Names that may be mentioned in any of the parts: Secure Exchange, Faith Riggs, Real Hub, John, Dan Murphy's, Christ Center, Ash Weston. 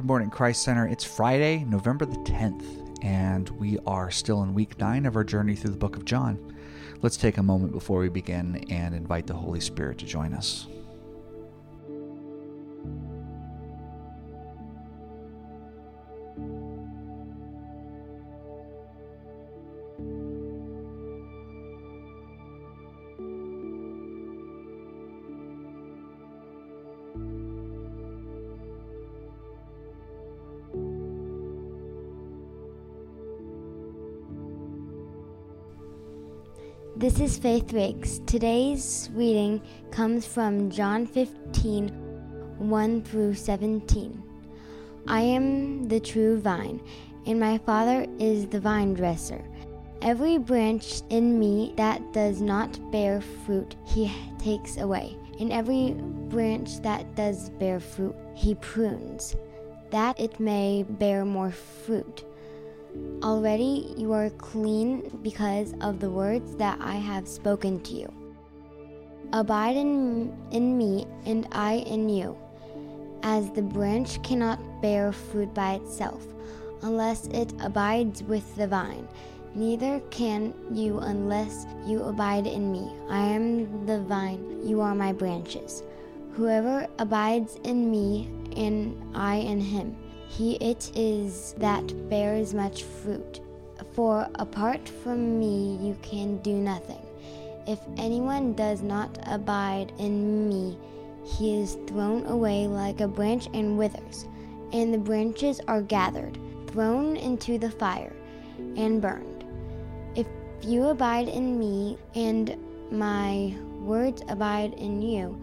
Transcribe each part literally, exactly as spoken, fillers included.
Good morning, Christ Center. It's Friday, November the tenth, and we are still in week nine of our journey through the book of John. Let's take a moment before we begin and invite the Holy Spirit to join us. This is Faith Riggs. Today's reading comes from John fifteen, one through seventeen. I am the true vine, and my Father is the vine dresser. Every branch in me that does not bear fruit, he takes away. And every branch that does bear fruit, he prunes, that it may bear more fruit. Already you are clean because of the words that I have spoken to you. Abide in, in me, and I in you. As the branch cannot bear fruit by itself, unless it abides with the vine, neither can you unless you abide in me. I am the vine, you are my branches. Whoever abides in me, and I in him, He it is that bears much fruit. For apart from me you can do nothing. If anyone does not abide in me, he is thrown away like a branch and withers. And the branches are gathered, thrown into the fire, and burned. If you abide in me, and my words abide in you,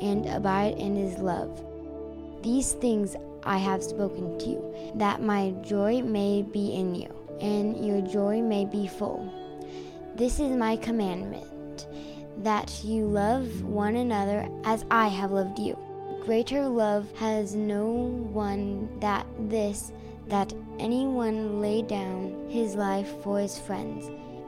and abide in his love. These things I have spoken to you, that my joy may be in you, and your joy may be full. This is my commandment, that you love one another as I have loved you. Greater love has no one than this, that anyone lay down his life for his friends.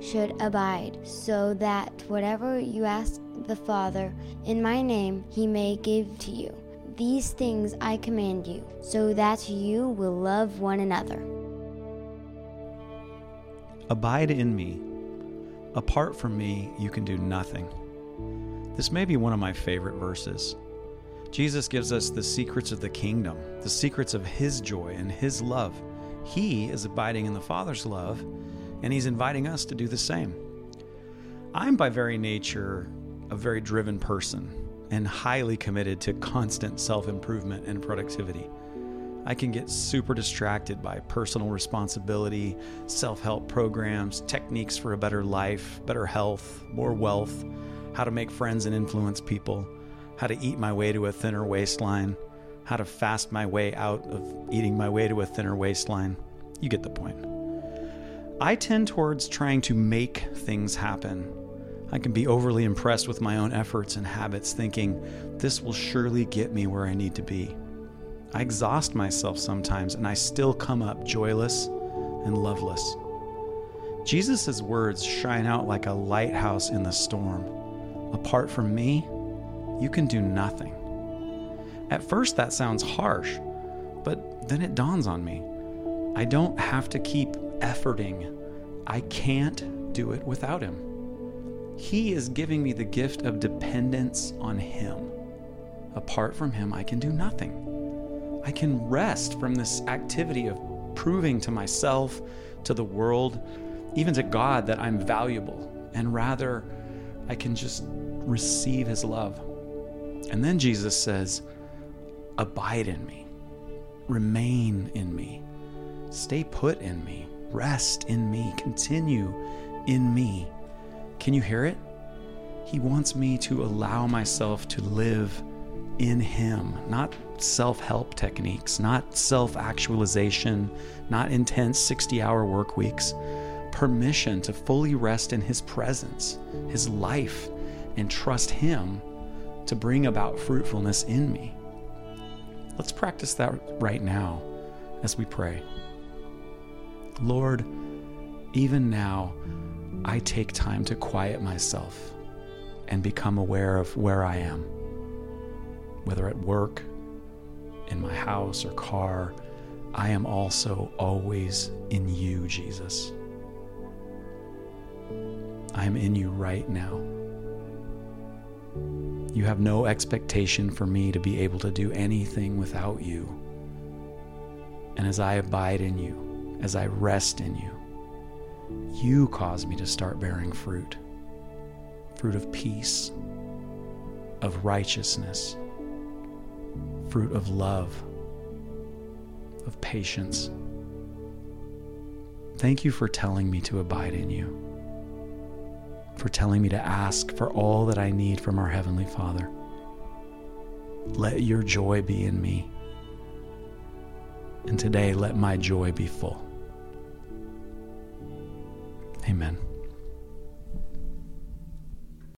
should abide, so that whatever you ask the Father in my name, he may give to you. These things I command you, so that you will love one another. Abide in me. Apart from me, you can do nothing. This may be one of my favorite verses. Jesus gives us the secrets of the kingdom, the secrets of his joy and his love. He is abiding in the Father's love, and he's inviting us to do the same. I'm by very nature a very driven person and highly committed to constant self-improvement and productivity. I can get super distracted by personal responsibility, self-help programs, techniques for a better life, better health, more wealth, how to make friends and influence people, how to eat my way to a thinner waistline, how to fast my way out of eating my way to a thinner waistline. You get the point. I tend towards trying to make things happen. I can be overly impressed with my own efforts and habits, thinking, this will surely get me where I need to be. I exhaust myself sometimes, and I still come up joyless and loveless. Jesus' words shine out like a lighthouse in the storm. Apart from me, you can do nothing. At first, that sounds harsh, but then it dawns on me. I don't have to keep efforting. I can't do it without him. He is giving me the gift of dependence on him. Apart from him, I can do nothing. I can rest from this activity of proving to myself, to the world, even to God, that I'm valuable, and rather I can just receive his love. And then Jesus says, abide in me, remain in me, stay put in me, rest in me, continue in me. Can you hear it? He wants me to allow myself to live in him, not self-help techniques, not self-actualization, not intense sixty-hour work weeks. Permission to fully rest in his presence, his life, and trust him to bring about fruitfulness in me. Let's practice that right now as we pray. Lord, even now, I take time to quiet myself and become aware of where I am, whether at work, in my house or car. I am also always in you, Jesus. I am in you right now. You have no expectation for me to be able to do anything without you. And as I abide in you, as I rest in you, you cause me to start bearing fruit, fruit of peace, of righteousness, fruit of love, of patience. Thank you for telling me to abide in you, for telling me to ask for all that I need from our Heavenly Father. Let your joy be in me. And today, let my joy be full. Amen.